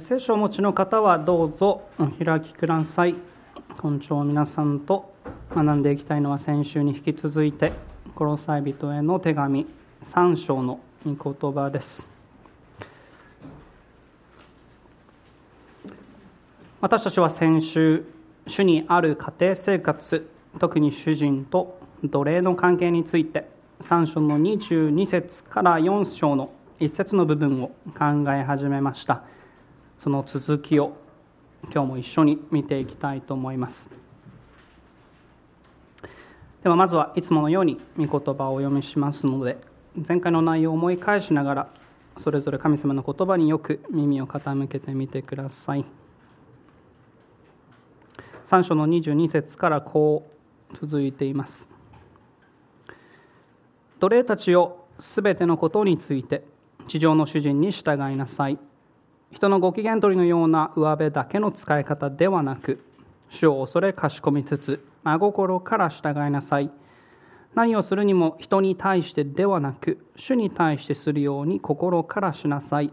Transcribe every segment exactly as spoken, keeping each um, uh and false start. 聖書をお持ちの方はどうぞお開きください。今朝皆さんと学んでいきたいのは、先週に引き続いてコロサイ人への手紙さん章の御言葉です。私たちは先週、主にある家庭生活、特に主人と奴隷の関係についてさん章のにじゅうに節からよん章のいち節の部分を考え始めました。その続きを今日も一緒に見ていきたいと思います。ではまずはいつものように御言葉をお読みしますので、前回の内容を思い返しながら、それぞれ神様の言葉によく耳を傾けてみてください。さん章のにじゅうに節からこう続いています。奴隷たちをすべてのことについて地上の主人に従いなさい。人のご機嫌取りのような上辺だけの使い方ではなく、主を恐れかしこみつつ真心から従いなさい。何をするにも人に対してではなく、主に対してするように心からしなさい。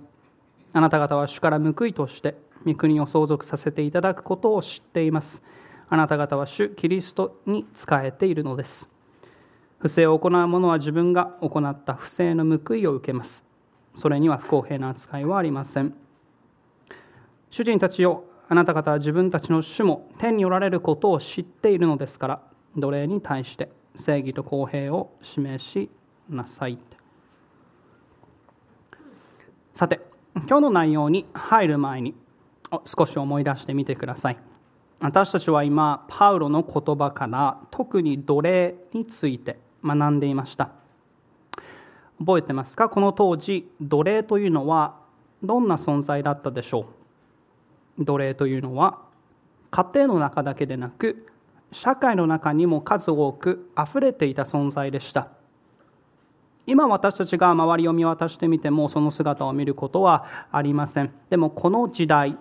あなた方は主から報いとして御国を相続させていただくことを知っています。あなた方は主キリストに仕えているのです。不正を行う者は自分が行った不正の報いを受けます。それには不公平な扱いはありません。主人たちよ、あなた方は自分たちの主も天におられることを知っているのですから、奴隷に対して正義と公平を示しなさい。さて、今日の内容に入る前に少し思い出してみてください。私たちは今パウロの言葉から特に奴隷について学んでいました。覚えてますか？この当時、奴隷というのはどんな存在だったでしょう？奴隷というのは家庭の中だけでなく、社会の中にも数多くあふれていた存在でした。今私たちが周りを見渡してみてもその姿を見ることはありません。でもこの時代、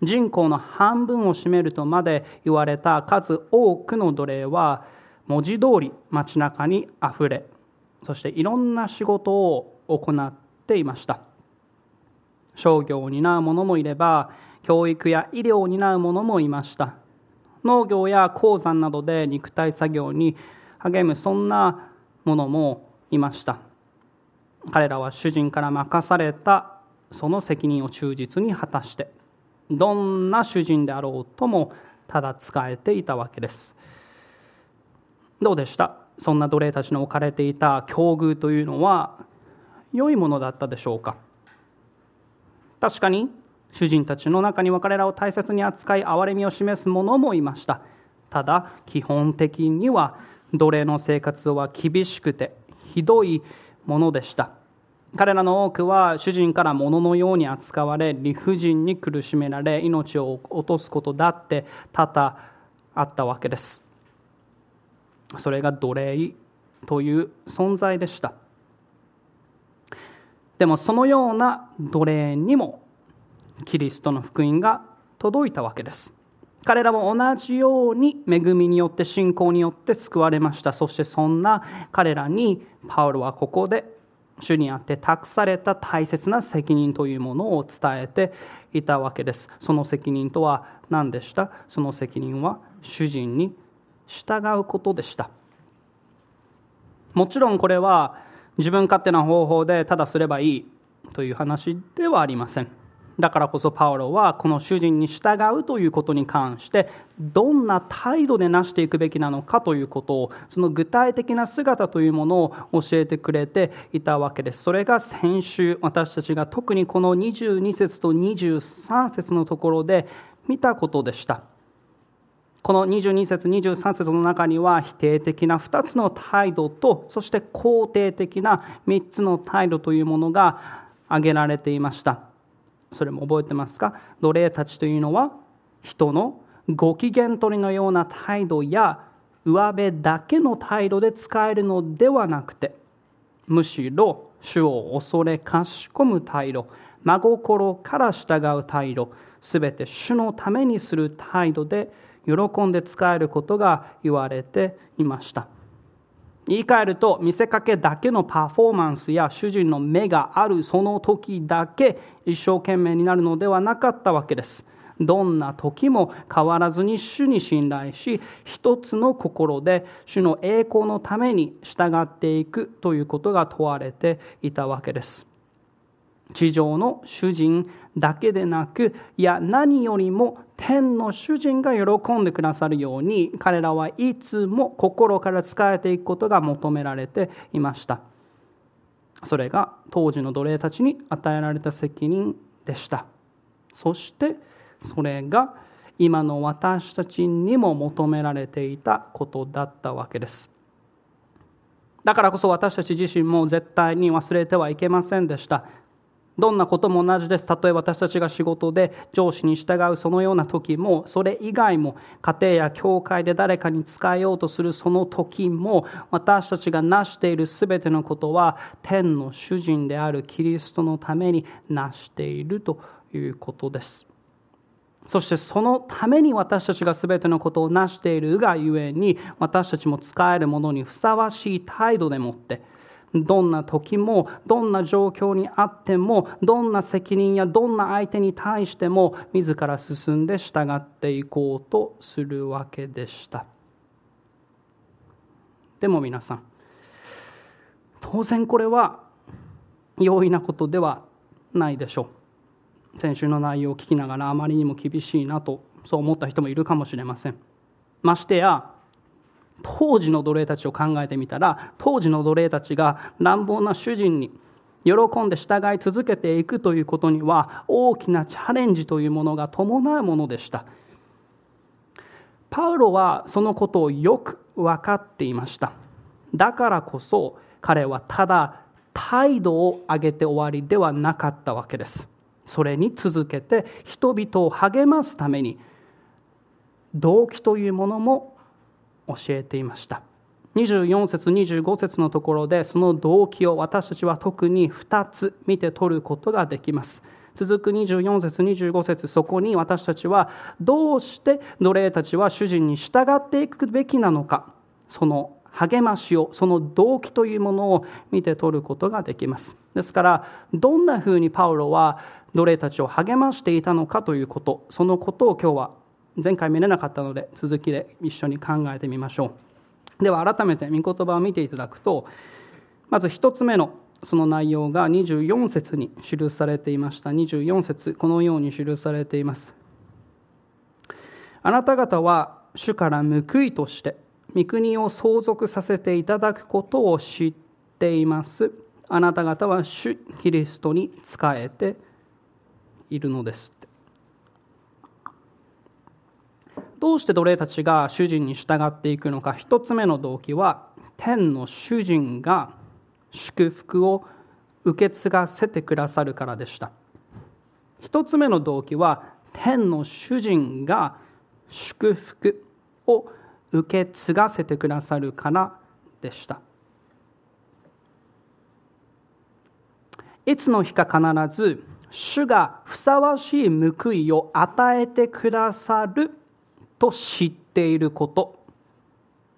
人口の半分を占めるとまで言われた数多くの奴隷は文字通り街中にあふれ、そしていろんな仕事を行っていました。商業を担う者もいれば、教育や医療を担う者もいました。農業や鉱山などで肉体作業に励む、そんな者もいました。彼らは主人から任されたその責任を忠実に果たして、どんな主人であろうともただ仕えていたわけです。どうでした？そんな奴隷たちの置かれていた境遇というのは良いものだったでしょうか？確かに主人たちの中には彼らを大切に扱い、憐れみを示す者もいました。ただ基本的には奴隷の生活は厳しくてひどいものでした。彼らの多くは主人から物のように扱われ、理不尽に苦しめられ、命を落とすことだって多々あったわけです。それが奴隷という存在でした。でもそのような奴隷にもキリストの福音が届いたわけです。彼らも同じように恵みによって、信仰によって救われました。そしてそんな彼らにパウロはここで主にあって託された大切な責任というものを伝えていたわけです。その責任とは何でした？その責任は主人に従うことでした。もちろんこれは自分勝手な方法でただすればいいという話ではありません。だからこそパウロはこの主人に従うということに関して、どんな態度でなしていくべきなのかということを、その具体的な姿というものを教えてくれていたわけです。それが先週私たちが特にこのにじゅうに節とにじゅうさん節のところで見たことでした。このにじゅうに節にじゅうさん節の中には、否定的なふたつの態度と、そして肯定的なみっつの態度というものが挙げられていました。それも覚えてますか？奴隷たちというのは人のご機嫌取りのような態度や上辺だけの態度で使えるのではなくて、むしろ主を恐れかしこむ態度、真心から従う態度、すべて主のためにする態度で喜んで使えることが言われていました。言い換えると、見せかけだけのパフォーマンスや主人の目があるその時だけ一生懸命になるのではなかったわけです。どんな時も変わらずに主に信頼し、一つの心で主の栄光のために従っていくということが問われていたわけです。地上の主人だけでなく、いや何よりも天の主人が喜んでくださるように、彼らはいつも心から仕えていくことが求められていました。それが当時の奴隷たちに与えられた責任でした。そしてそれが今の私たちにも求められていたことだったわけです。だからこそ私たち自身も絶対に忘れてはいけませんでした。どんなことも同じです。たとえ私たちが仕事で上司に従うそのような時も、それ以外も家庭や教会で誰かに仕えようとするその時も、私たちが成しているすべてのことは天の主人であるキリストのために成しているということです。そしてそのために私たちがすべてのことを成しているがゆえに、私たちも使えるものにふさわしい態度でもって、どんな時も、どんな状況にあっても、どんな責任やどんな相手に対しても、自ら進んで従っていこうとするわけでした。でも皆さん、当然これは容易なことではないでしょう。先週の内容を聞きながら、あまりにも厳しいなと、そう思った人もいるかもしれません。ましてや、当時の奴隷たちを考えてみたら、当時の奴隷たちが乱暴な主人に喜んで従い続けていくということには、大きなチャレンジというものが伴うものでした。パウロはそのことをよく分かっていました。だからこそ彼はただ態度を上げて終わりではなかったわけです。それに続けて人々を励ますために動機というものも教えていました。にじゅうよん節にじゅうご節のところで、その動機を私たちは特にふたつ見て取ることができます。続くにじゅうよん節にじゅうご節、そこに私たちはどうして奴隷たちは主人に従っていくべきなのか、その励ましを、その動機というものを見て取ることができます。ですから、どんなふうにパウロは奴隷たちを励ましていたのかということ、そのことを今日は前回見れなかったので、続きで一緒に考えてみましょう。では改めて御言葉を見ていただくと、まず一つ目のその内容がにじゅうよん節に記されていました。にじゅうよん節、このように記されています。あなた方は主から報いとして御国を相続させていただくことを知っています。あなた方は主キリストに仕えているのです。どうして奴隷たちが主人に従っていくのか。一つ目の動機は、天の主人が祝福を受け継がせてくださるからでした。一つ目の動機は、天の主人が祝福を受け継がせてくださるからでした。いつの日か必ず主がふさわしい報いを与えてくださると知っていること、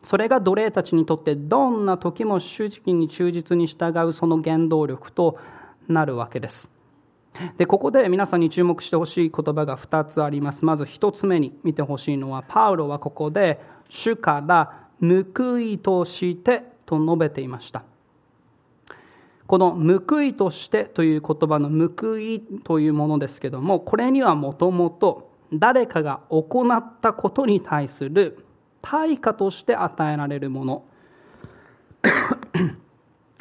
それが奴隷たちにとってどんな時も主人に忠実に従うその原動力となるわけです。で、ここで皆さんに注目してほしい言葉がふたつあります。まずひとつめに見てほしいのは、パウロはここで主から報いとしてと述べていました。この報いとしてという言葉の報いというものですけども、これにはもともと誰かが行ったことに対する対価として与えられるもの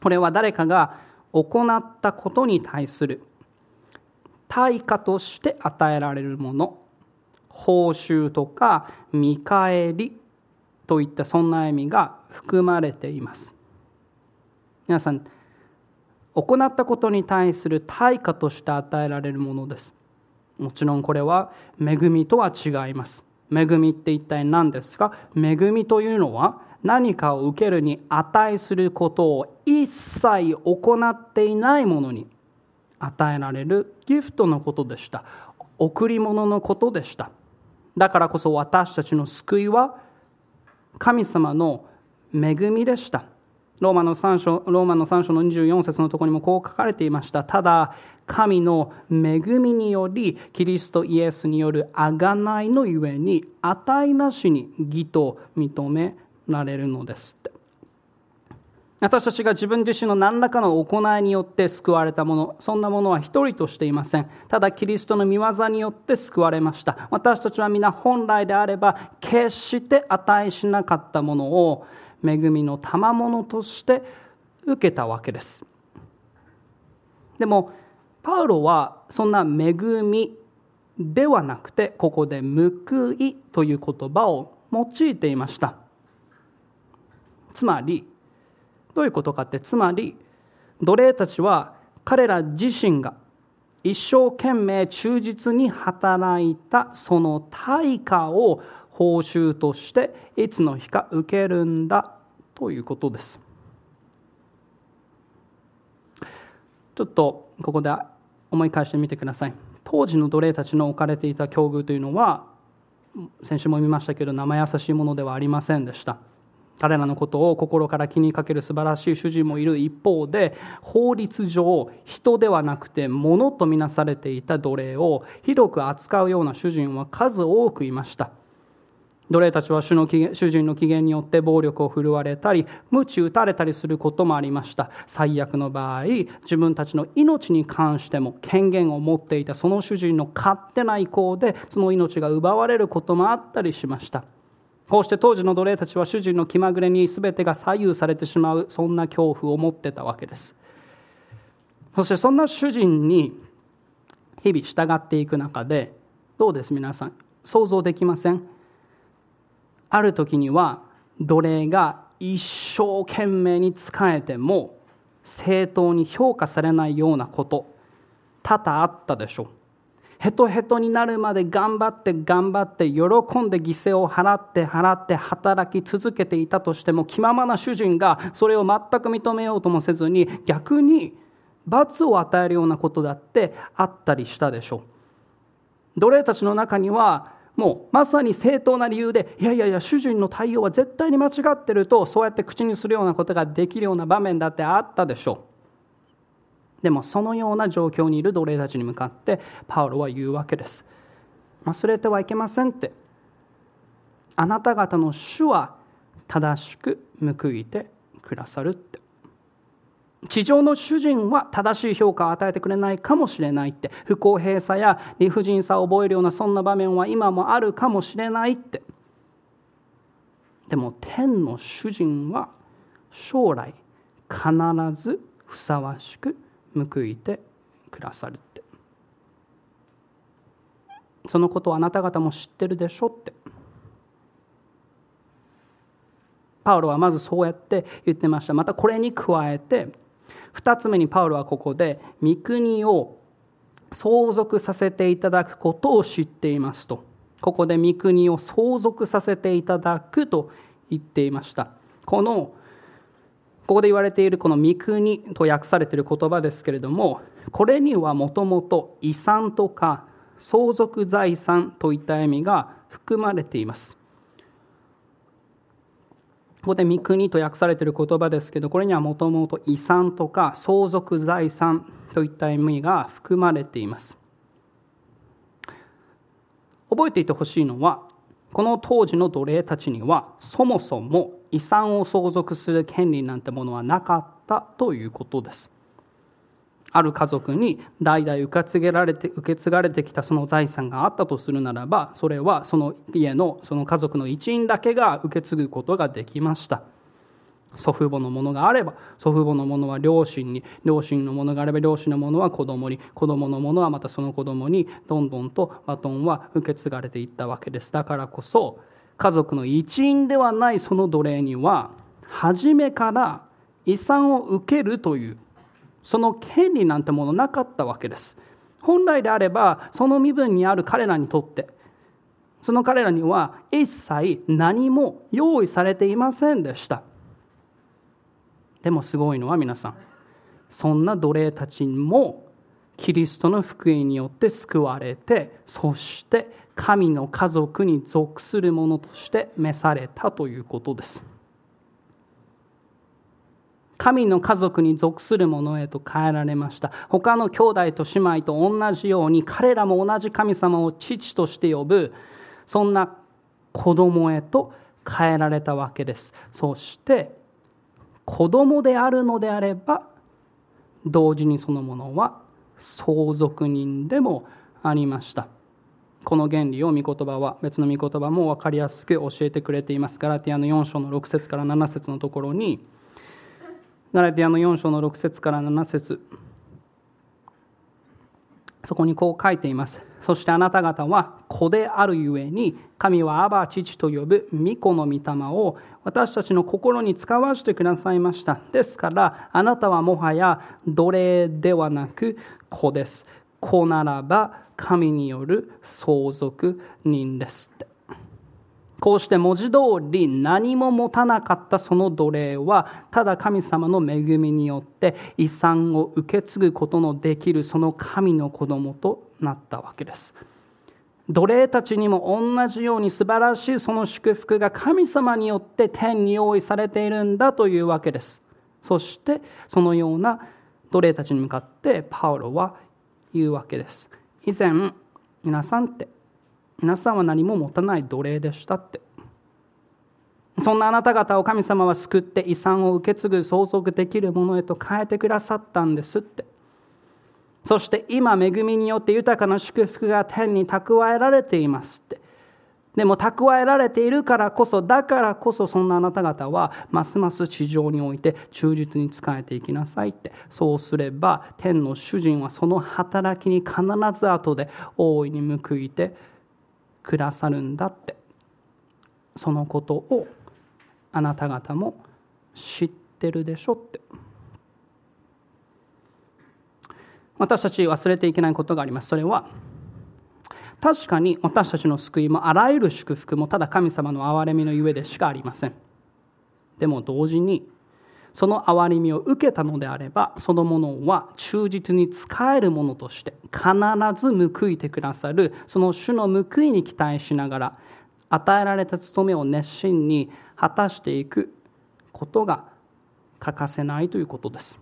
これは誰かが行ったことに対する対価として与えられるもの、報酬とか見返りといったそんな意味が含まれています。皆さん、行ったことに対する対価として与えられるものです。もちろんこれは恵みとは違います。恵みって一体何ですか。恵みというのは、何かを受けるに値することを一切行っていないものに与えられるギフトのことでした。贈り物のことでした。だからこそ私たちの救いは神様の恵みでした。ローマのさん章、ローマのさん章のにじゅうよん節のところにもこう書かれていました。ただ、神の恵みにより、キリストイエスによる贖いのゆえに、値なしに義と認められるのですって。私たちが自分自身の何らかの行いによって救われたもの、そんなものは一人としていません。ただキリストの御業によって救われました。私たちは皆本来であれば決して値しなかったものを恵みの賜物として受けたわけです。でもパウロはそんな恵みではなくて、ここで報いという言葉を用いていました。つまりどういうことかって、つまり奴隷たちは彼ら自身が一生懸命忠実に働いたその対価を報酬としていつの日か受けるんだということです。ちょっとここで思い返してみてください。当時の奴隷たちの置かれていた境遇というのは、先週も見ましたけど、生易しいものではありませんでした。彼らのことを心から気にかける素晴らしい主人もいる一方で、法律上人ではなくて物とみなされていた奴隷を広く扱うような主人は数多くいました。奴隷たちは主の主人の機嫌によって暴力を振るわれたり、鞭打たれたりすることもありました。最悪の場合、自分たちの命に関しても権限を持っていたその主人の勝手な意向で、その命が奪われることもあったりしました。こうして当時の奴隷たちは主人の気まぐれに全てが左右されてしまう、そんな恐怖を持ってたわけです。そしてそんな主人に日々従っていく中で、どうです皆さん、想像できません？ある時には奴隷が一生懸命に仕えても正当に評価されないようなこと多々あったでしょう。ヘトヘトになるまで頑張って頑張って喜んで犠牲を払って払って働き続けていたとしても、気ままな主人がそれを全く認めようともせずに、逆に罰を与えるようなことだってあったりしたでしょう。奴隷たちの中にはもうまさに正当な理由で、いやいやいや主人の対応は絶対に間違ってると、そうやって口にするようなことができるような場面だってあったでしょう。でもそのような状況にいる奴隷たちに向かってパウロは言うわけです。忘れてはいけませんって、あなた方の主は正しく報いてくださるって。地上の主人は正しい評価を与えてくれないかもしれないって、不公平さや理不尽さを覚えるようなそんな場面は今もあるかもしれないって。でも天の主人は将来必ずふさわしく報いてくださるって、そのことをあなた方も知ってるでしょって、パウロはまずそうやって言ってました。またこれに加えてふたつめにパウロはここで御国を相続させていただくことを知っていますと、ここで御国を相続させていただくと言っていました。このここで言われているこの御国と訳されている言葉ですけれども、これにはもともと遺産とか相続財産といった意味が含まれています。ここで御国と訳されている言葉ですけど、これにはもともと遺産とか相続財産といった意味が含まれています。覚えていてほしいのは、この当時の奴隷たちにはそもそも遺産を相続する権利なんてものはなかったということです。ある家族に代々受け継げられて、受け継がれてきたその財産があったとするならば、それはその家のその家族の一員だけが受け継ぐことができました。祖父母のものがあれば祖父母のものは両親に、両親のものがあれば両親のものは子供に、子供のものはまたその子供に、どんどんとバトンは受け継がれていったわけです。だからこそ家族の一員ではないその奴隷には初めから遺産を受けるというその権利なんてものなかったわけです。本来であればその身分にある彼らにとって、その彼らには一切何も用意されていませんでした。でもすごいのは皆さん、そんな奴隷たちもキリストの福音によって救われて、そして神の家族に属するものとして召されたということです。神の家族に属するものへと変えられました。他の兄弟と姉妹と同じように彼らも同じ神様を父として呼ぶ、そんな子供へと変えられたわけです。そして子供であるのであれば、同時にそのものは相続人でもありました。この原理を御言葉は別の御言葉も分かりやすく教えてくれています。ガラティアのよん章のろく節からなな節のところに、ガラティアのよん章のろく節からなな節、そこにこう書いています。そしてあなた方は子であるゆえに、神はアバ父と呼ぶ御子の御霊を私たちの心に使わしてくださいました。ですからあなたはもはや奴隷ではなく子です。子ならば神による相続人ですって。こうして文字通り何も持たなかったその奴隷は、ただ神様の恵みによって遺産を受け継ぐことのできるその神の子供となったわけです。奴隷たちにも同じように素晴らしいその祝福が神様によって天に用意されているんだというわけです。そしてそのような奴隷たちに向かってパウロは言うわけです。以前皆さんって皆さんは何も持たない奴隷でしたって。そんなあなた方を神様は救って遺産を受け継ぐ相続できるものへと変えてくださったんですって。そして今恵みによって豊かな祝福が天に蓄えられていますって。でも蓄えられているからこそ、だからこそそんなあなた方はますます地上において忠実に仕えていきなさいって。そうすれば天の主人はその働きに必ず後で大いに報いてくださるんだって。そのことをあなた方も知ってるでしょって。私たち忘れていけないことがあります。それは確かに私たちの救いもあらゆる祝福もただ神様の憐れみのゆえでしかありません。でも同時にその憐れみを受けたのであれば、そのものは忠実に仕えるものとして必ず報いてくださる、その主の報いに期待しながら与えられた務めを熱心に果たしていくことが欠かせないということです。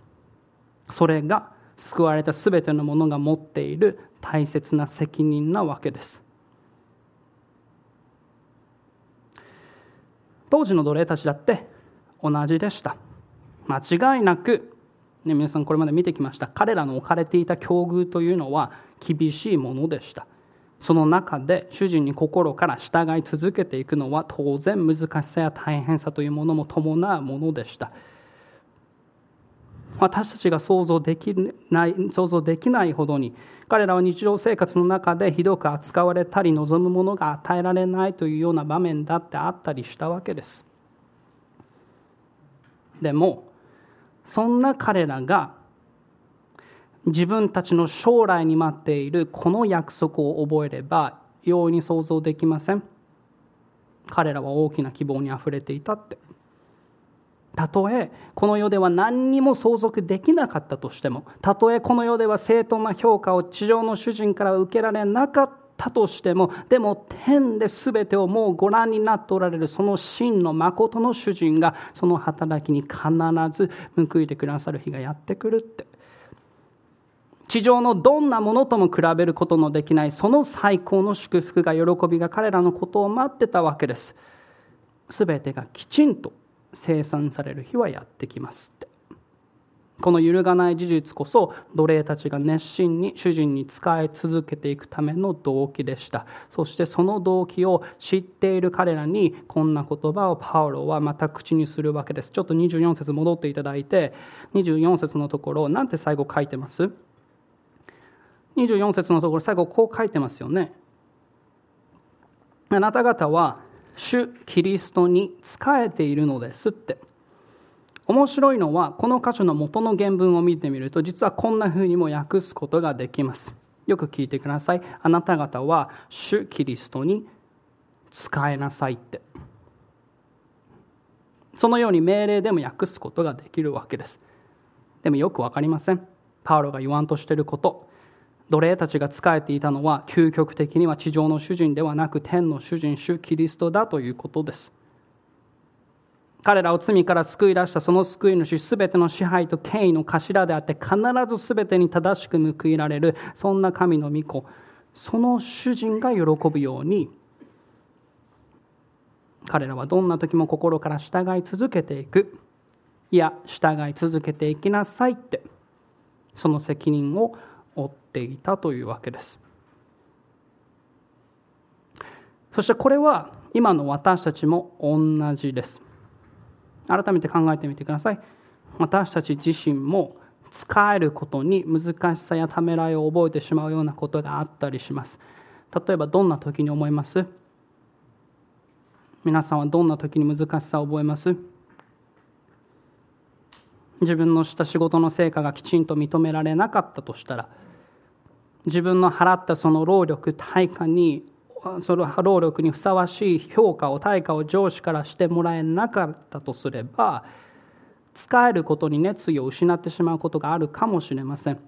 それが救われたすべてのものが持っている大切な責任なわけです。当時の奴隷たちだって同じでした。間違いなく、ね、皆さんこれまで見てきました。彼らの置かれていた境遇というのは厳しいものでした。その中で主人に心から従い続けていくのは当然難しさや大変さというものも伴うものでした。私たちが想像できない、想像できないほどに彼らは日常生活の中でひどく扱われたり、望むものが与えられないというような場面だってあったりしたわけです。でもそんな彼らが自分たちの将来に待っているこの約束を覚えれば容易に想像できません。彼らは大きな希望にあふれていたって。たとえこの世では何にも相続できなかったとしても、たとえこの世では正当な評価を地上の主人から受けられなかったたとしても、でも天で全てをもうご覧になっておられるその真の誠の主人がその働きに必ず報いてくださる日がやってくるって。地上のどんなものとも比べることのできないその最高の祝福が、喜びが彼らのことを待ってたわけです。全てがきちんと清算される日はやってきますって。この揺るがない事実こそ奴隷たちが熱心に主人に仕え続けていくための動機でした。そしてその動機を知っている彼らにこんな言葉をパウロはまた口にするわけです。ちょっとにじゅうよん節戻っていただいて、にじゅうよん節のところ、なんて最後書いてます？にじゅうよん節のところ最後こう書いてますよね。あなた方は主キリストに仕えているのですって。面白いのはこの箇所の元の原文を見てみると、実はこんな風にも訳すことができます。よく聞いてください。あなた方は主キリストに仕えなさいって。そのように命令でも訳すことができるわけです。でもよくわかりません。パウロが言わんとしていること、奴隷たちが仕えていたのは究極的には地上の主人ではなく天の主人、主キリストだということです。彼らを罪から救い出したその救い主、すべての支配と権威の頭であって、必ずすべてに正しく報いられる、そんな神の御子、その主人が喜ぶように、彼らはどんな時も心から従い続けていく、いや従い続けていきなさいって、その責任を負っていたというわけです。そしてこれは今の私たちも同じです。改めて考えてみてください。私たち自身も使えることに難しさやためらいを覚えてしまうようなことがあったりします。例えばどんな時に思います？皆さんはどんな時に難しさを覚えます？自分のした仕事の成果がきちんと認められなかったとしたら、自分の払ったその労力対価にその労力にふさわしい評価を、対価を上司からしてもらえなかったとすれば、使えることに熱意を失ってしまうことがあるかもしれません。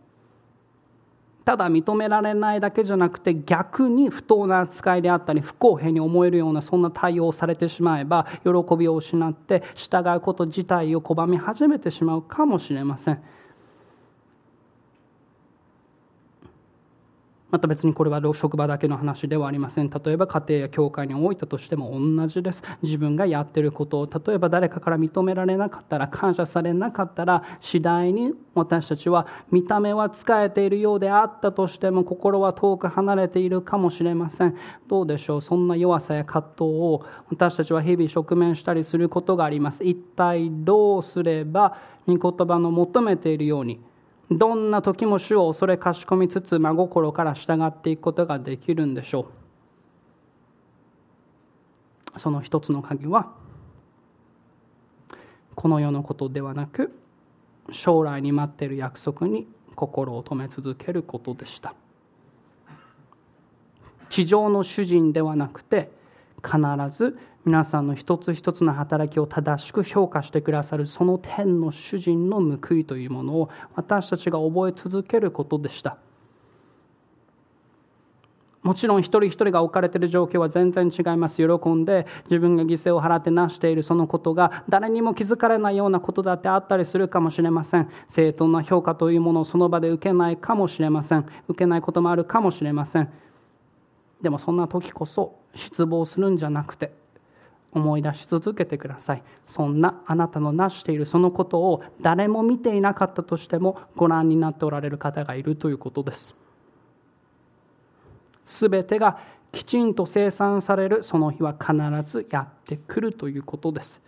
ただ認められないだけじゃなくて、逆に不当な扱いであったり不公平に思えるようなそんな対応をされてしまえば、喜びを失って従うこと自体を拒み始めてしまうかもしれません。また別にこれは職場だけの話ではありません。例えば家庭や教会においたとしても同じです。自分がやっていることを、例えば誰かから認められなかったら、感謝されなかったら、次第に私たちは見た目は仕えているようであったとしても、心は遠く離れているかもしれません。どうでしょう。そんな弱さや葛藤を私たちは日々直面したりすることがあります。一体どうすれば御言葉の求めているように、どんな時も主を恐れかしこみつつ真心から従っていくことができるんでしょう。その一つの鍵は、この世のことではなく将来に待っている約束に心を留め続けることでした。地上の主人ではなくて、必ず皆さんの一つ一つの働きを正しく評価してくださるその天の主人の報いというものを私たちが覚え続けることでした。もちろん一人一人が置かれている状況は全然違います。喜んで自分が犠牲を払ってなしているそのことが、誰にも気づかれないようなことだってあったりするかもしれません。正当な評価というものをその場で受けないかもしれません。受けないこともあるかもしれません。でもそんな時こそ失望するんじゃなくて、思い出し続けてください。そんなあなたのなしているそのことを、誰も見ていなかったとしてもご覧になっておられる方がいるということです。すべてがきちんと清算されるその日は必ずやってくるということです。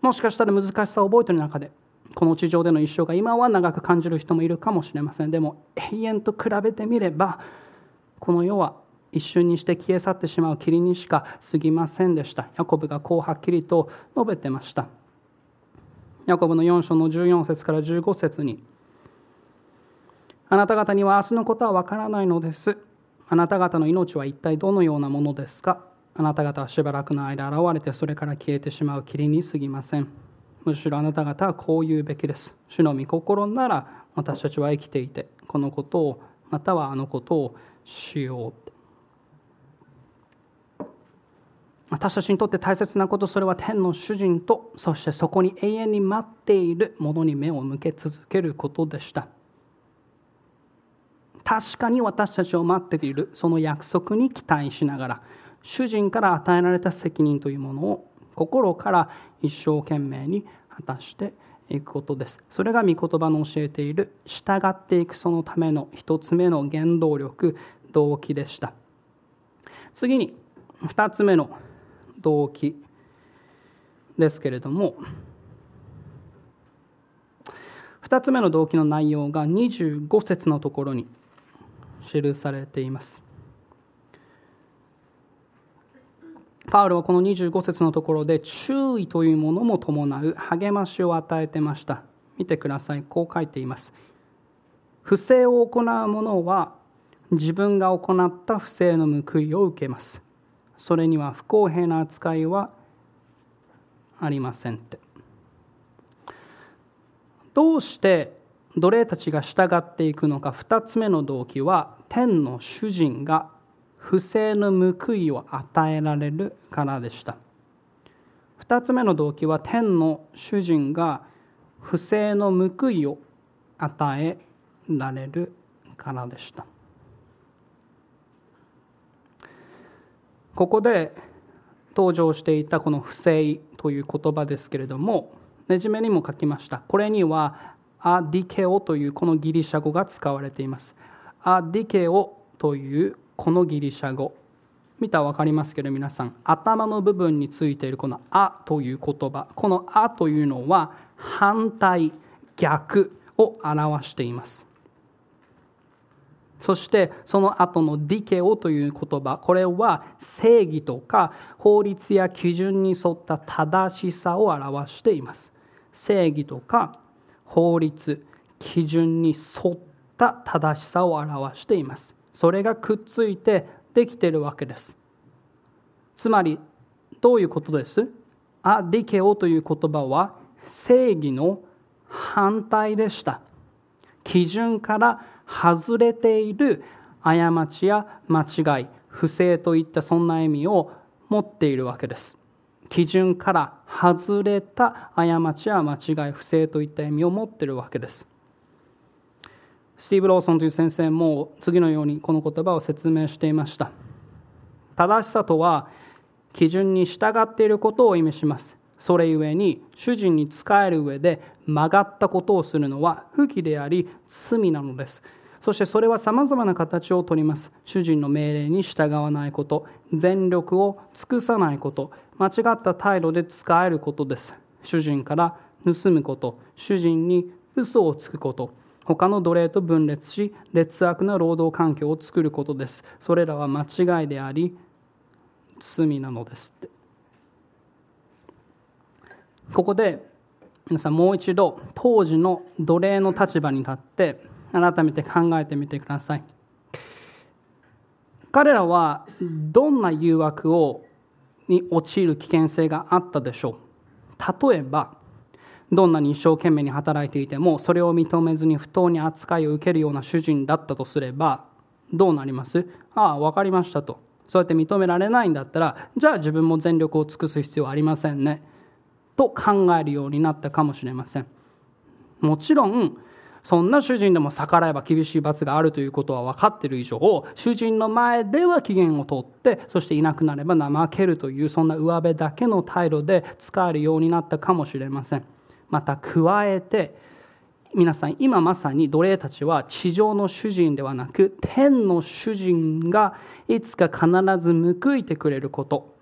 もしかしたら難しさを覚えている中で、この地上での一生が今は長く感じる人もいるかもしれません。でも永遠と比べてみれば、この世は一瞬にして消え去ってしまう霧にしか過ぎませんでした。ヤコブがこうはっきりと述べてました。ヤコブのよん章のじゅうよん節からじゅうご節に、あなた方には明日のことはわからないのです。あなた方の命は一体どのようなものですか。あなた方はしばらくの間現れて、それから消えてしまう霧に過ぎません。むしろあなた方はこう言うべきです。主の御心なら私たちは生きていて、このことをまたはあのことをしよう。私たちにとって大切なこと、それは天の主人と、そしてそこに永遠に待っているものに目を向け続けることでした。確かに私たちを待っているその約束に期待しながら、主人から与えられた責任というものを心から一生懸命に果たしていくことです。それが御言葉の教えている従っていくそのための一つ目の原動力、動機でした。次に二つ目の動機ですけれども、ふたつめの動機の内容がにじゅうご節のところに記されています。パウロはこのにじゅうご節のところで、注意というものも伴う励ましを与えてました。見てください。こう書いています。不正を行う者は自分が行った不正の報いを受けます。それには不公平な扱いはありませんって。どうして奴隷たちが従っていくのか。ふたつめの動機は、天の主人が不正の報いを与えられるからでした。ふたつめの動機は、天の主人が不正の報いを与えられるからでした。ここで登場していたこの不正という言葉ですけれども、ねじめにも書きました。これにはアディケオというこのギリシャ語が使われています。アディケオというこのギリシャ語。見たら分かりますけど、皆さん、頭の部分についているこのアという言葉、このアというのは反対、逆を表しています。そしてその後のディケオという言葉、これは正義とか法律や基準に沿った正しさを表しています。正義とか法律、基準に沿った正しさを表しています。それがくっついてできているわけです。つまりどういうことです？アディケオという言葉は正義の反対でした。基準から外れている過ちや間違い、不正といったそんな意味を持っているわけです。基準から外れた過ちや間違い、不正といった意味を持っているわけです。スティーブ・ローソンという先生も次のようにこの言葉を説明していました。正しさとは基準に従っていることを意味します。それゆえに主人に仕える上で曲がったことをするのは不義であり罪なのです。そしてそれはさまざまな形をとります。主人の命令に従わないこと、全力を尽くさないこと、間違った態度で仕えることです。主人から盗むこと、主人に嘘をつくこと、他の奴隷と分裂し、劣悪な労働環境を作ることです。それらは間違いであり、罪なのですって。ここで皆さん、もう一度当時の奴隷の立場に立って改めて考えてみてください。彼らはどんな誘惑をに陥る危険性があったでしょう。例えば、どんなに一生懸命に働いていてもそれを認めずに不当に扱いを受けるような主人だったとすればどうなります？ああ、分かりましたと。そうやって認められないんだったら、じゃあ自分も全力を尽くす必要はありませんねと考えるようになったかもしれません。もちろんそんな主人でも逆らえば厳しい罰があるということは分かっている以上、主人の前では期限を取って、そしていなくなれば怠けるという、そんな上辺だけの態度で使えるようになったかもしれません。また加えて皆さん、今まさに奴隷たちは地上の主人ではなく天の主人がいつか必ず報いてくれること、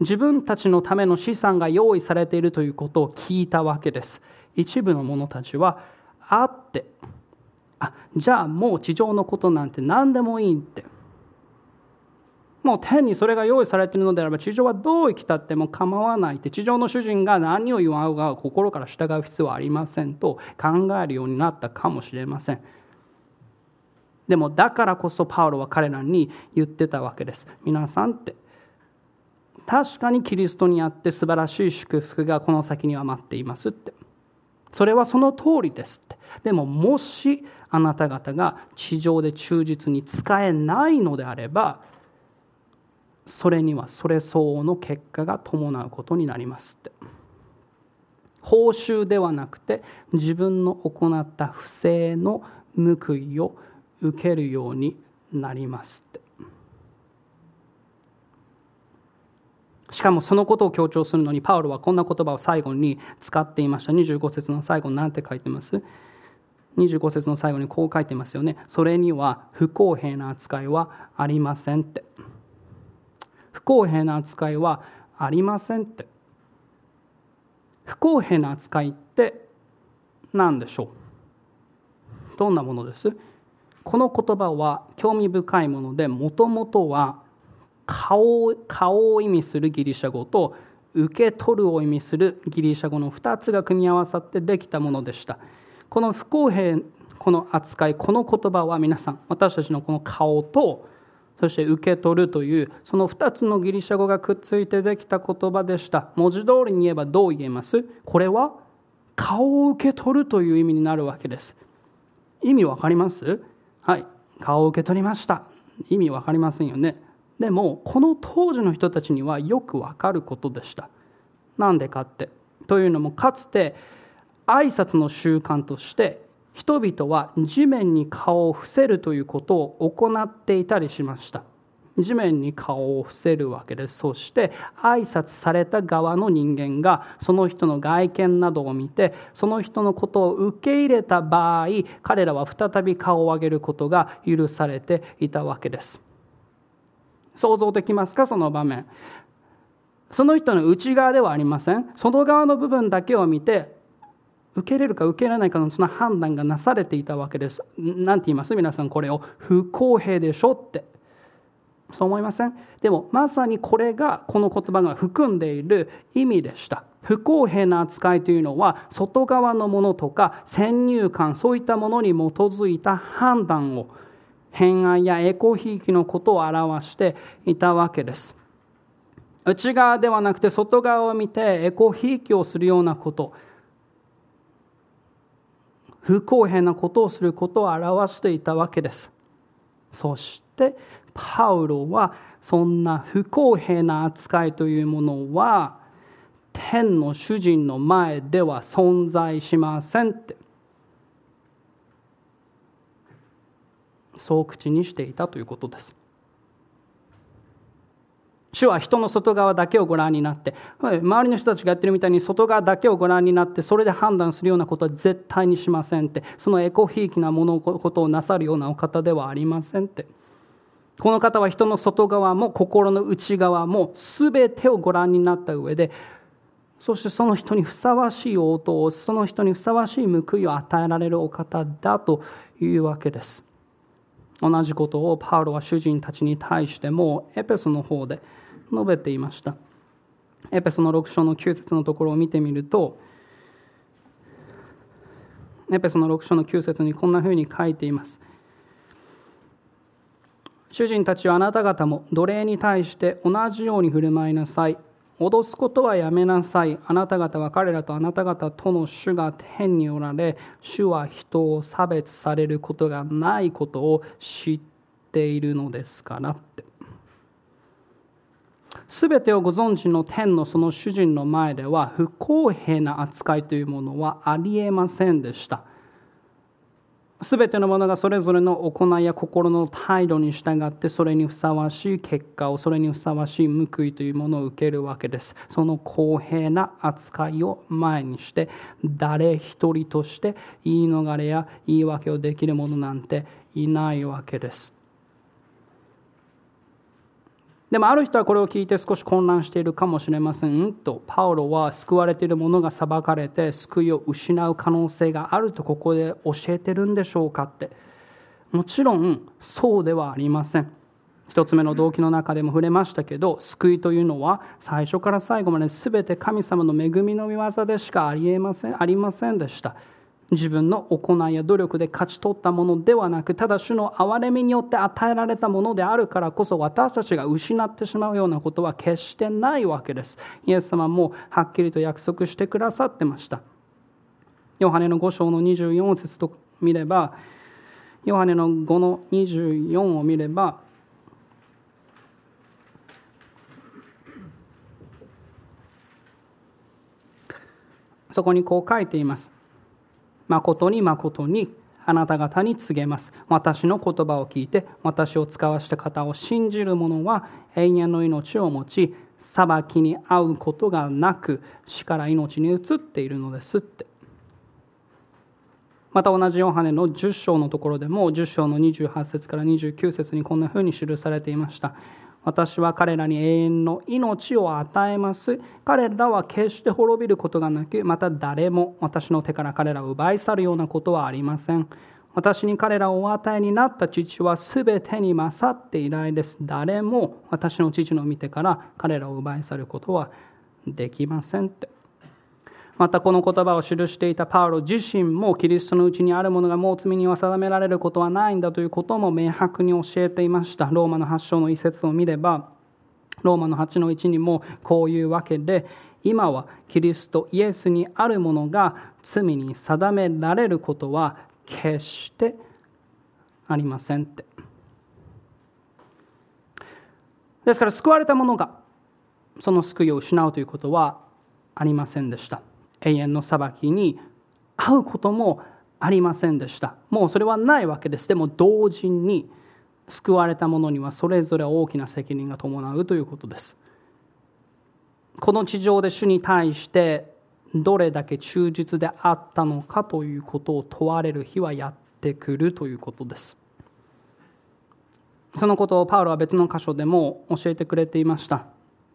自分たちのための資産が用意されているということを聞いたわけです。一部の者たちは、あって、あ、じゃあもう地上のことなんて何でもいいって。もう天にそれが用意されているのであれば、地上はどう生きたっても構わないって、地上の主人が何を言わうが心から従う必要はありませんと考えるようになったかもしれません。でもだからこそパウロは彼らに言ってたわけです。皆さんって、確かにキリストにあって素晴らしい祝福がこの先には待っていますって。それはその通りですって。でももしあなた方が地上で忠実に使えないのであれば、それにはそれ相応の結果が伴うことになりますって。報酬ではなくて自分の行った不正の報いを受けるようになりますって。しかもそのことを強調するのにパウロはこんな言葉を最後に使っていました。にじゅうご節の最後に何て書いてます？にじゅうご節の最後にこう書いてますよね。それには不公平な扱いはありませんって。不公平な扱いはありませんって。不公平な扱いって何でしょう？どんなものです？この言葉は興味深いもので、もともとは顔, 顔を意味するギリシャ語と受け取るを意味するギリシャ語のふたつが組み合わさってできたものでした。この不公平、この扱い、この言葉は皆さん、私たちのこの顔と、そして受け取るというそのふたつのギリシャ語がくっついてできた言葉でした。文字通りに言えばどう言えます？これは顔を受け取るという意味になるわけです。意味わかります？はい、顔を受け取りました。意味わかりませんよね。でもこの当時の人たちにはよくわかることでした。なんでかって。というのも、かつて挨拶の習慣として人々は地面に顔を伏せるということを行っていたりしました。地面に顔を伏せるわけです。そして挨拶された側の人間がその人の外見などを見て、その人のことを受け入れた場合、彼らは再び顔を上げることが許されていたわけです。想像できますか、その場面。その人の内側ではありません。その側の部分だけを見て、受け入れるか受け入れないかのその判断がなされていたわけです。なんて言います？皆さん、これを不公平でしょって。そう思いません？でもまさにこれが、この言葉が含んでいる意味でした。不公平な扱いというのは、外側のものとか先入観、そういったものに基づいた判断を、偏愛やエコひいきのことを表していたわけです。内側ではなくて外側を見てエコひいきをするようなこと、不公平なことをすることを表していたわけです。そしてパウロは、そんな不公平な扱いというものは天の主人の前では存在しませんって、そう口にしていたということです。主は人の外側だけをご覧になって、周りの人たちがやってるみたいに外側だけをご覧になってそれで判断するようなことは絶対にしませんって、そのエコひいきなものことをなさるようなお方ではありませんって。この方は人の外側も心の内側も全てをご覧になった上で、そしてその人にふさわしい応答を、その人にふさわしい報いを与えられるお方だというわけです。同じことをパウロは主人たちに対してもエペソの方で述べていました。エペソのろく章のきゅう節のところを見てみると、エペソのろく章のきゅう節にこんなふうに書いています。主人たちはあなた方も奴隷に対して同じように振る舞いなさい。脅すことはやめなさい。あなた方は彼らとあなた方との主が天におられ、主は人を差別されることがないことを知っているのですからって。すべてをご存知の天のその主人の前では不公平な扱いというものはありえませんでした。すべてのものがそれぞれの行いや心の態度に従って、それにふさわしい結果を、それにふさわしい報いというものを受けるわけです。その公平な扱いを前にして、誰一人として言い逃れや言い訳をできる者なんていないわけです。でもある人はこれを聞いて少し混乱しているかもしれませんと、パウロは救われている者が裁かれて救いを失う可能性があるとここで教えてるんでしょうかって。もちろんそうではありません。一つ目の動機の中でも触れましたけど、救いというのは最初から最後まで全て神様の恵みの御業でしかありえません、ありませんでした。自分の行いや努力で勝ち取ったものではなく、ただ主の憐れみによって与えられたものであるからこそ、私たちが失ってしまうようなことは決してないわけです。イエス様もはっきりと約束してくださってました。ヨハネのご章のにじゅうよん節と見れば、ヨハネのごのにじゅうよんを見れば、そこにこう書いています。誠に誠にあなた方に告げます。私の言葉を聞いて私を使わした方を信じる者は永遠の命を持ち、裁きに遭うことがなく死から命に移っているのですって。また同じヨハネのじゅっ章のところでも、じゅっ章のにじゅうはち節からにじゅうきゅう節にこんなふうに記されていました。私は彼らに永遠の命を与えます。彼らは決して滅びることがなく、また誰も私の手から彼らを奪い去るようなことはありません。私に彼らをお与えになった父はすべてに勝って偉大です。誰も私の父の見てから彼らを奪い去ることはできませんって。またこの言葉を記していたパウロ自身も、キリストのうちにあるものがもう罪には定められることはないんだということも明白に教えていました。ローマのはち章の一節を見れば、ローマのはちのいちにもこういうわけで、今はキリストイエスにあるものが罪に定められることは決してありませんって。ですから救われた者がその救いを失うということはありませんでした。永遠の裁きに会うこともありませんでした。もうそれはないわけです。でも同時に救われた者にはそれぞれ大きな責任が伴うということです。この地上で主に対してどれだけ忠実であったのかということを問われる日はやってくるということです。そのことをパウロは別の箇所でも教えてくれていました。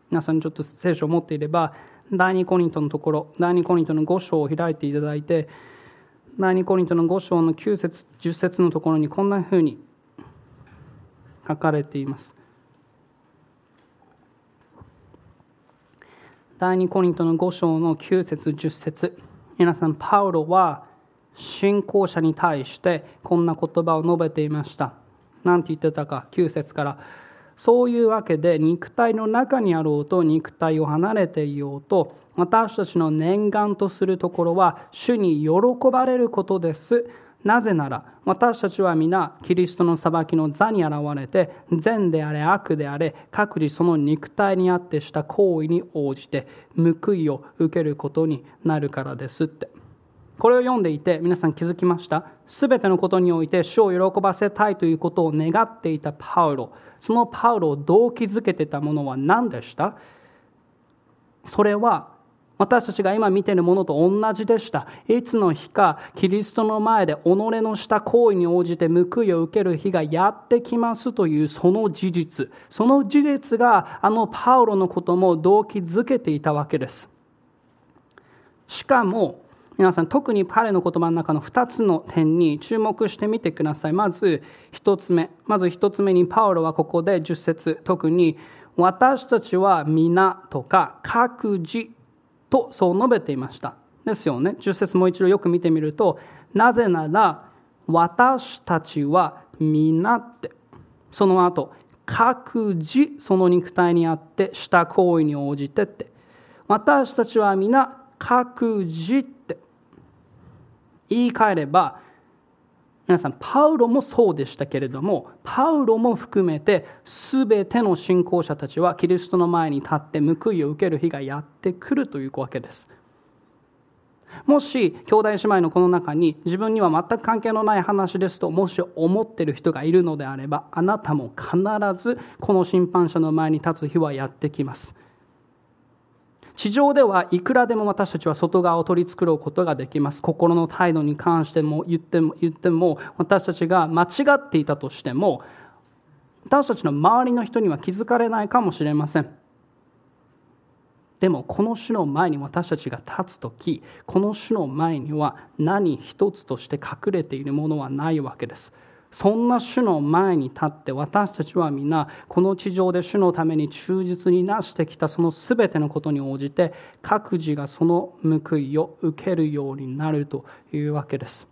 皆さんちょっと聖書を持っていれば第二コリントのところ、第二コリントのご章を開いていただいて、第二コリントのご章のきゅう節じゅう節のところにこんなふうに書かれています。第二コリントのご章のきゅう節じゅう節、皆さんパウロは信仰者に対してこんな言葉を述べていました。なんて言ってたか、きゅう節から。そういうわけで肉体の中にあろうと肉体を離れていようと私たちの念願とするところは主に喜ばれることです。なぜなら私たちは皆キリストの裁きの座に現れて善であれ悪であれ各自その肉体にあってした行為に応じて報いを受けることになるからですって。これを読んでいて皆さん気づきました？すべてのことにおいて主を喜ばせたいということを願っていたパウロ、そのパウロを動機づけてたものは何でした？それは私たちが今見ているものと同じでした。いつの日かキリストの前で己のした行為に応じて報いを受ける日がやってきますというその事実、その事実があのパウロのことも動機づけていたわけです。しかも皆さん特に彼の言葉の中のふたつの点に注目してみてください。まずひとつめ、まずひとつめにパウロはここでじゅう節、特に私たちは皆とか各自とそう述べていました。ですよね。じゅう節もう一度よく見てみると、なぜなら私たちは皆って、その後各自その肉体にあってした行為に応じてって、私たちは皆各自って。言い換えれば皆さんパウロもそうでしたけれども、パウロも含めて全ての信仰者たちはキリストの前に立って報いを受ける日がやってくるというわけです。もし兄弟姉妹のこの中に自分には全く関係のない話ですともし思っている人がいるのであれば、あなたも必ずこの審判者の前に立つ日はやってきます。地上ではいくらでも私たちは外側を取り繕うことができます。心の態度に関しても言っても言っても私たちが間違っていたとしても私たちの周りの人には気づかれないかもしれません。でもこの主の前に私たちが立つとき、この主の前には何一つとして隠れているものはないわけです。そんな主の前に立って私たちは皆この地上で主のために忠実になしてきたそのすべてのことに応じて各自がその報いを受けるようになるというわけです。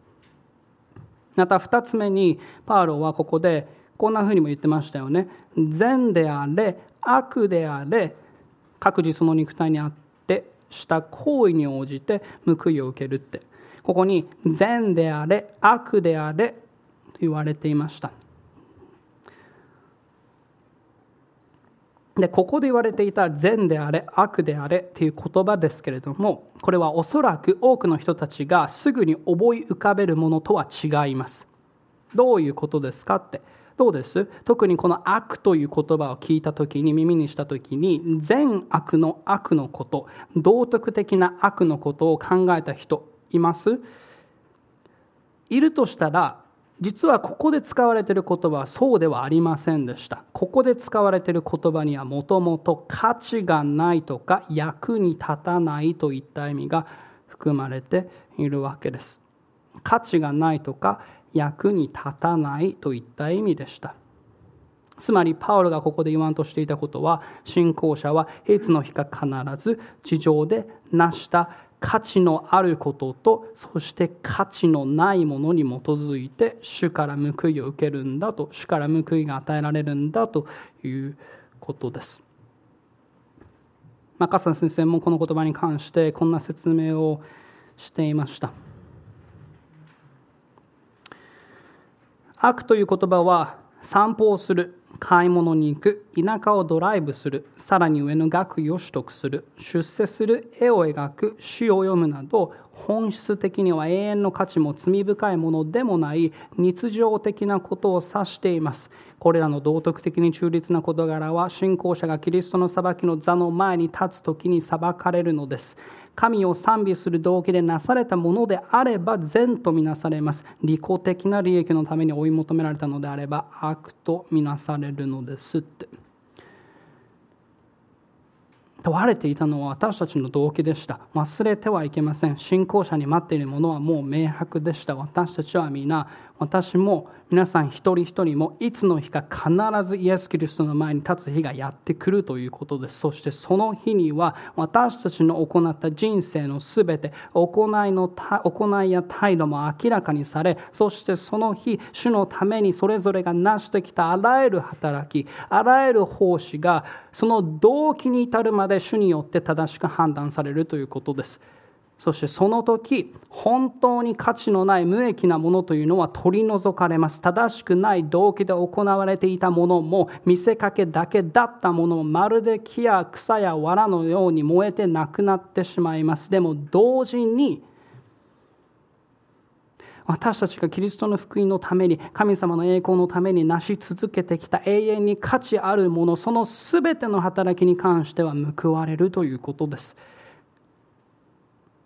また二つ目にパウロはここでこんなふうにも言ってましたよね。善であれ悪であれ各自その肉体にあってした行為に応じて報いを受けるって、ここに善であれ悪であれ言われていました。で、ここで言われていた善であれ悪であれという言葉ですけれども、これはおそらく多くの人たちがすぐに思い浮かべるものとは違います。どういうことですかって、どうです？特にこの悪という言葉を聞いたときに、耳にしたときに善悪の悪のこと、道徳的な悪のことを考えた人います？いるとしたら実はここで使われている言葉はそうではありませんでした。ここで使われている言葉にはもともと価値がないとか役に立たないといった意味が含まれているわけです。価値がないとか役に立たないといった意味でした。つまりパウロがここで言わんとしていたことは、信仰者はいつの日か必ず地上で成した価値のあることと、そして価値のないものに基づいて主から報いを受けるんだと、主から報いが与えられるんだということです。まあ、笠先生もこの言葉に関してこんな説明をしていました。悪という言葉は散歩をする、買い物に行く、田舎をドライブする、さらに上の学位を取得する、出世する、絵を描く、詩を読むなど、本質的には永遠の価値も罪深いものでもない日常的なことを指しています。これらの道徳的に中立な事柄は、信仰者がキリストの裁きの座の前に立つときに裁かれるのです。神を賛美する動機でなされたものであれば善とみなされます。利己的な利益のために追い求められたのであれば悪とみなされるのですって。問われていたのは私たちの動機でした。忘れてはいけません。信仰者に待っているものはもう明白でした。私たちは皆、私も皆さん一人一人もいつの日か必ずイエス・キリストの前に立つ日がやってくるということです。そしてその日には私たちの行った人生のすべて、行いの行いや態度も明らかにされ、そしてその日、主のためにそれぞれが成してきたあらゆる働き、あらゆる奉仕がその動機に至るまで主によって正しく判断されるということです。そしてその時、本当に価値のない無益なものというのは取り除かれます。正しくない動機で行われていたものも、見せかけだけだったものも、まるで木や草や藁のように燃えてなくなってしまいます。でも同時に、私たちがキリストの福音のために、神様の栄光のために成し続けてきた永遠に価値あるもの、そのすべての働きに関しては報われるということです。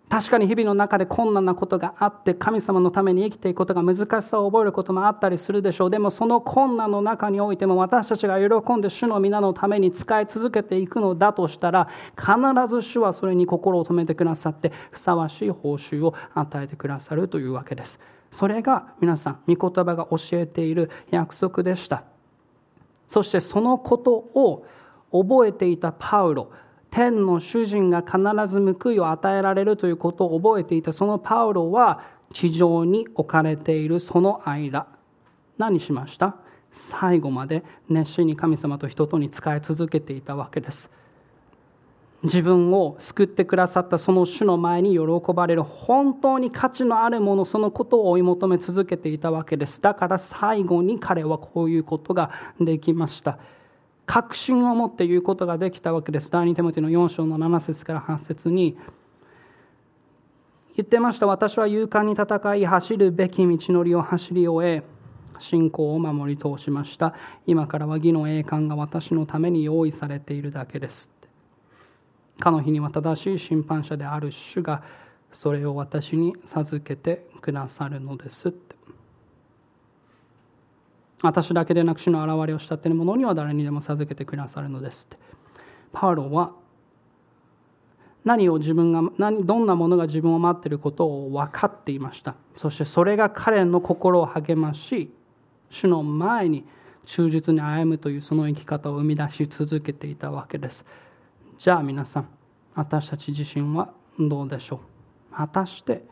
確かに日々の中で困難なことがあって、神様のために生きていくことが難しさを覚えることもあったりするでしょう。でもその困難の中においても、私たちが喜んで主の皆のために使い続けていくのだとしたら、必ず主はそれに心を留めてくださって、ふさわしい報酬を与えてくださるというわけです。それが皆さん、御言葉が教えている約束でした。そしてそのことを覚えていたパウロ、天の主人が必ず報いを与えられるということを覚えていたそのパウロは、地上に置かれているその間、何しました？最後まで熱心に神様と人とに仕え続けていたわけです。自分を救ってくださったその主の前に喜ばれる本当に価値のあるもの、そのことを追い求め続けていたわけです。だから最後に彼はこういうことができました。確信を持って言うことができたわけです。第二テモテのよん章のなな節からはち節に言ってました。私は勇敢に戦い、走るべき道のりを走り終え、信仰を守り通しました。今からは義の栄冠が私のために用意されているだけです。かの日には正しい審判者である主がそれを私に授けてくださるのですって。私だけでなく主の現れを慕っている者には誰にでも授けてくださるのですって。パウロは何を自分が何どんなものが自分を待っていることを分かっていました。そしてそれが彼の心を励まし、主の前に忠実に歩むというその生き方を生み出し続けていたわけです。じゃあ皆さん、私たち自身はどうでしょう。果たして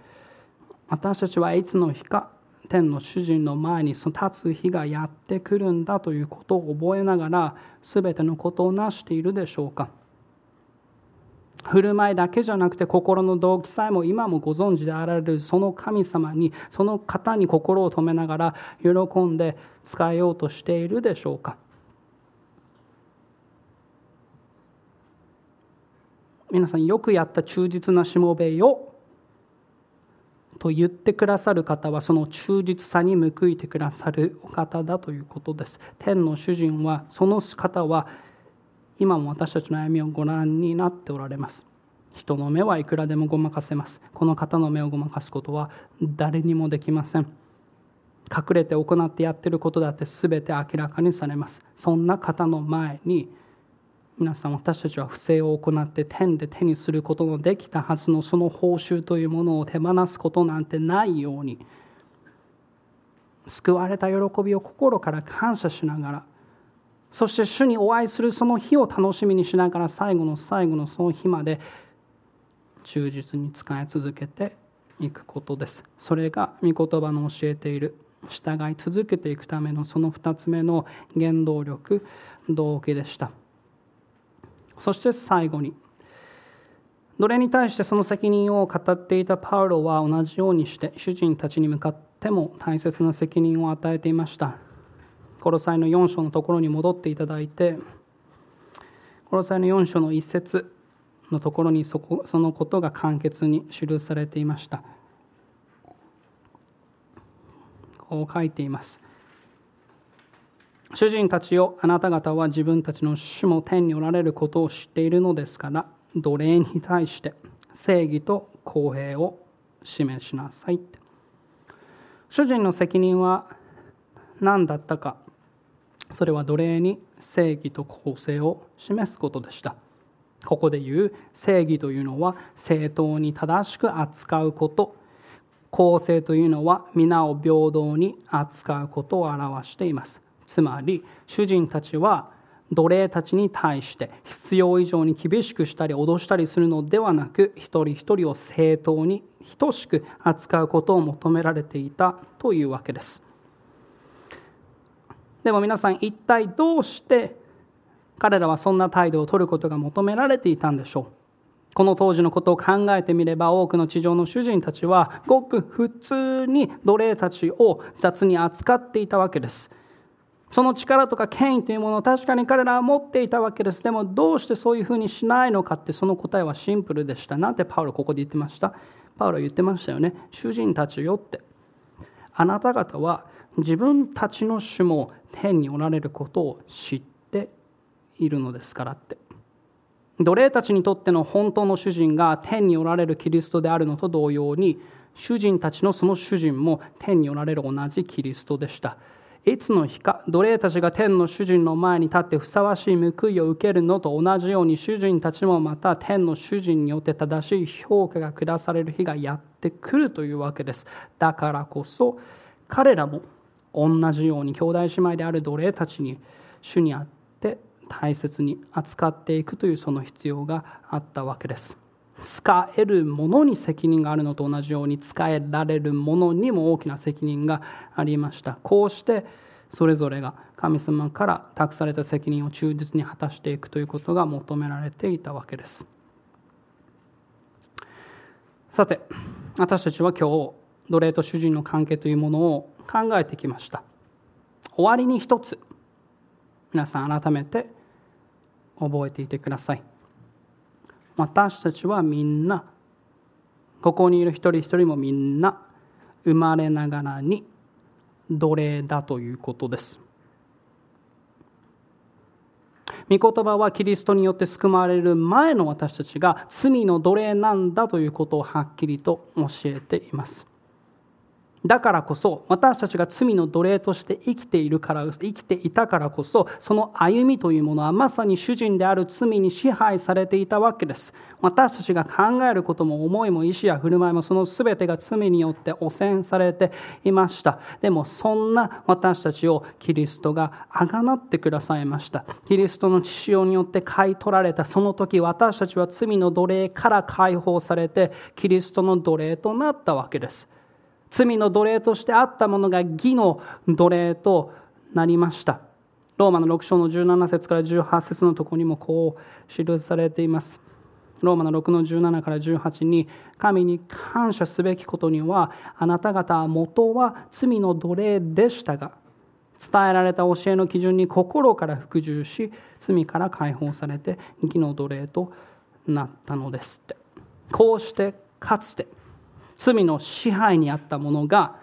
私たちはいつの日か天の主人の前に立つ日がやってくるんだということを覚えながら、すべてのことをなしているでしょうか。振る舞いだけじゃなくて心の動機さえも今もご存知であられるその神様に、その方に心を留めながら喜んで使えようとしているでしょうか。皆さん、よくやった忠実なしもべよと言ってくださる方は、その忠実さに報いてくださるお方だということです。天の主人は、その方は今も私たちの歩みをご覧になっておられます。人の目はいくらでもごまかせます。この方の目をごまかすことは誰にもできません。隠れて行ってやっていることだって全て明らかにされます。そんな方の前に皆さん、私たちは不正を行って天で手にすることのできたはずのその報酬というものを手放すことなんてないように、救われた喜びを心から感謝しながら、そして主にお会いするその日を楽しみにしながら、最後の最後のその日まで忠実に仕え続けていくことです。それが御言葉の教えている従い続けていくためのそのふたつめの原動力、動機でした。そして最後に、奴隷に対してその責任を語っていたパウロは、同じようにして主人たちに向かっても大切な責任を与えていました。コロサイのよん章のところに戻っていただいて、コロサイのよん章の一節のところに そ, こそのことが簡潔に記されていました。こう書いています。主人たちよ、あなた方は自分たちの主も天におられることを知っているのですから、奴隷に対して正義と公平を示しなさい。主人の責任は何だったか、それは奴隷に正義と公正を示すことでした。ここで言う正義というのは正当に正しく扱うこと、公正というのは皆を平等に扱うことを表しています。つまり主人たちは奴隷たちに対して必要以上に厳しくしたり脅したりするのではなく、一人一人を正当に等しく扱うことを求められていたというわけです。でも皆さん、一体どうして彼らはそんな態度を取ることが求められていたんでしょう。この当時のことを考えてみれば、多くの地上の主人たちはごく普通に奴隷たちを雑に扱っていたわけです。その力とか権威というものを確かに彼らは持っていたわけです。でもどうしてそういうふうにしないのかって、その答えはシンプルでした。なんてパウロここで言ってました。パウロ言ってましたよね。主人たちよって、あなた方は自分たちの主も天におられることを知っているのですからって。奴隷たちにとっての本当の主人が天におられるキリストであるのと同様に、主人たちのその主人も天におられる同じキリストでした。いつの日か奴隷たちが天の主人の前に立ってふさわしい報いを受けるのと同じように、主人たちもまた天の主人によって正しい評価が下される日がやってくるというわけです。だからこそ彼らも同じように兄弟姉妹である奴隷たちに主にあって大切に扱っていくという、その必要があったわけです。使えるものに責任があるのと同じように、使えられるものにも大きな責任がありました。こうしてそれぞれが神様から託された責任を忠実に果たしていくということが求められていたわけです。さて、私たちは今日奴隷と主人の関係というものを考えてきました。終わりに一つ、皆さん改めて覚えていてください。私たちはみんな、ここにいる一人一人もみんな生まれながらに奴隷だということです。御言葉はキリストによって救われる前の私たちが罪の奴隷なんだということをはっきりと教えています。だからこそ、私たちが罪の奴隷として生きているから、生きていたからこそ、その歩みというものはまさに主人である罪に支配されていたわけです。私たちが考えることも思いも意思や振る舞いも、その全てが罪によって汚染されていました。でもそんな私たちをキリストが贖ってくださいました。キリストの血潮によって買い取られたその時、私たちは罪の奴隷から解放されて、キリストの奴隷となったわけです。罪の奴隷としてあったものが義の奴隷となりました。ローマのろく章のじゅうなな節からじゅうはち節のところにもこう記されています。ローマのろくのじゅうななからじゅうはちに、神に感謝すべきことには、あなた方は元は罪の奴隷でしたが、伝えられた教えの基準に心から服従し、罪から解放されて義の奴隷となったのですって。こうしてかつて罪の支配にあったものが、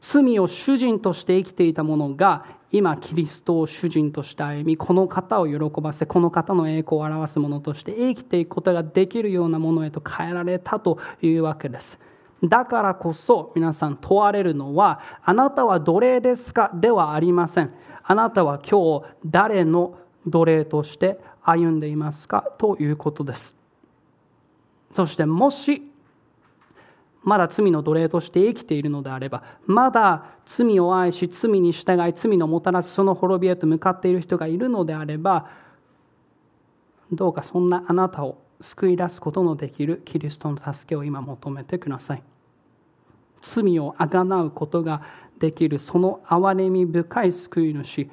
罪を主人として生きていたものが、今キリストを主人として歩み、この方を喜ばせ、この方の栄光を表すものとして生きていくことができるようなものへと変えられたというわけです。だからこそ皆さん、問われるのは、あなたは奴隷ですかではありません。あなたは今日誰の奴隷として歩んでいますかということです。そしてもしまだ罪の奴隷として生きているのであれば、まだ罪を愛し罪に従い罪のもたらすその滅びへと向かっている人がいるのであれば、どうかそんなあなたを救い出すことのできるキリストの助けを今求めてください。罪をあがなうことができるその憐れみ深い救い主、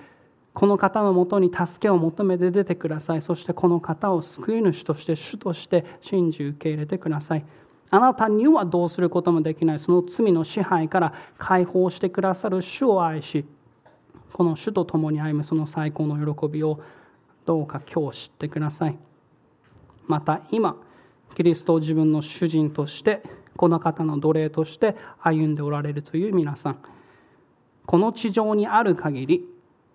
この方のもとに助けを求めて出てください。そしてこの方を救い主として主として信じ受け入れてください。あなたにはどうすることもできないその罪の支配から解放してくださる主を愛し、この主と共に歩むその最高の喜びをどうか今日知ってください。また今キリストを自分の主人としてこの方の奴隷として歩んでおられるという皆さん、この地上にある限り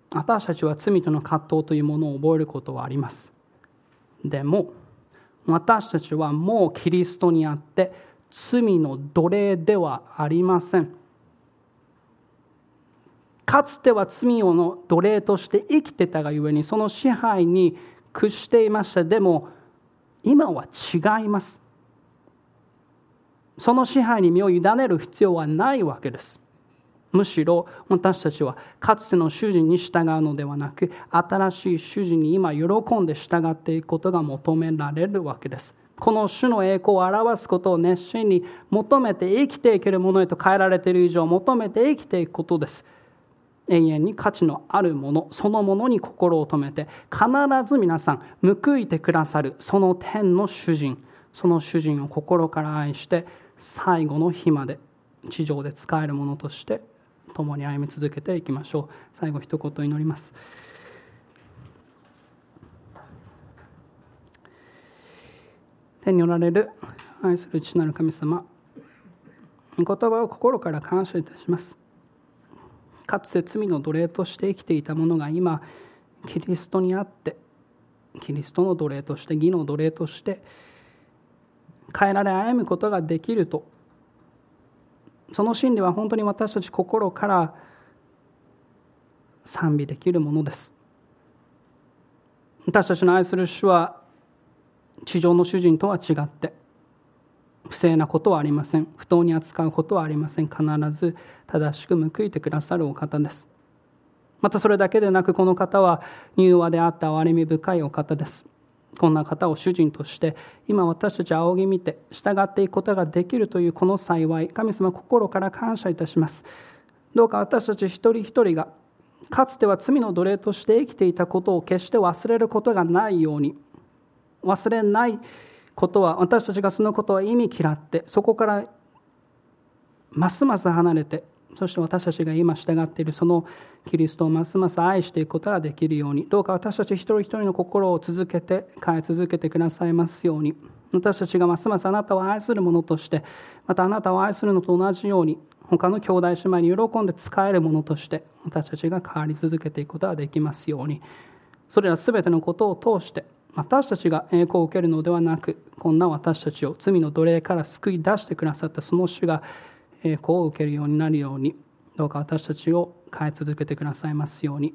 私たちは罪との葛藤というものを覚えることはあります。でも私たちはもうキリストにあって罪の奴隷ではありません。かつては罪をの奴隷として生きてたがゆえにその支配に屈していました。でも今は違います。その支配に身を委ねる必要はないわけです。むしろ私たちはかつての主人に従うのではなく、新しい主人に今喜んで従っていくことが求められるわけです。この主の栄光を表すことを熱心に求めて生きていけるものへと変えられている以上、求めて生きていくことです。永遠に価値のあるものそのものに心を留めて、必ず皆さん報いてくださるその天の主人、その主人を心から愛して、最後の日まで地上で使えるものとして共に歩み続けていきましょう。最後一言祈ります。天におられる愛する父なる神様、御言葉を心から感謝いたします。かつて罪の奴隷として生きていたものが今キリストにあってキリストの奴隷として義の奴隷として変えられ歩むことができると、その真理は本当に私たち心から賛美できるものです。私たちの愛する主は地上の主人とは違って不正なことはありません。不当に扱うことはありません。必ず正しく報いてくださるお方です。またそれだけでなく、この方は柔和であった憐れみ深いお方です。こんな方を主人として今私たち仰ぎ見て従っていくことができるというこの幸い、神様心から感謝いたします。どうか私たち一人一人がかつては罪の奴隷として生きていたことを決して忘れることがないように、忘れないことは、私たちがそのことは忌み嫌ってそこからますます離れて、そして私たちが今従っているそのキリストをますます愛していくことができるように、どうか私たち一人一人の心を続けて変え続けてくださいますように。私たちがますますあなたを愛するものとして、またあなたを愛するのと同じように他の兄弟姉妹に喜んで使えるものとして私たちが変わり続けていくことができますように。それらすべてのことを通して私たちが栄光を受けるのではなく、こんな私たちを罪の奴隷から救い出してくださったその主が栄光を受けるようになるように、どうか私たちを変え続けてくださいますように。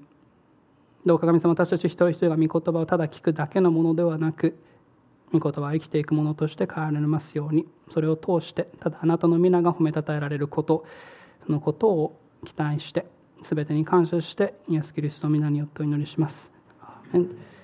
どうか神様、私たち一人一人が御言葉をただ聞くだけのものではなく、御言葉は生きていくものとして変えられますように。それを通してただあなたの皆が褒めたたえられること、そのことを期待して、すべてに感謝してイエスキリストの皆によってお祈りします。アーメン。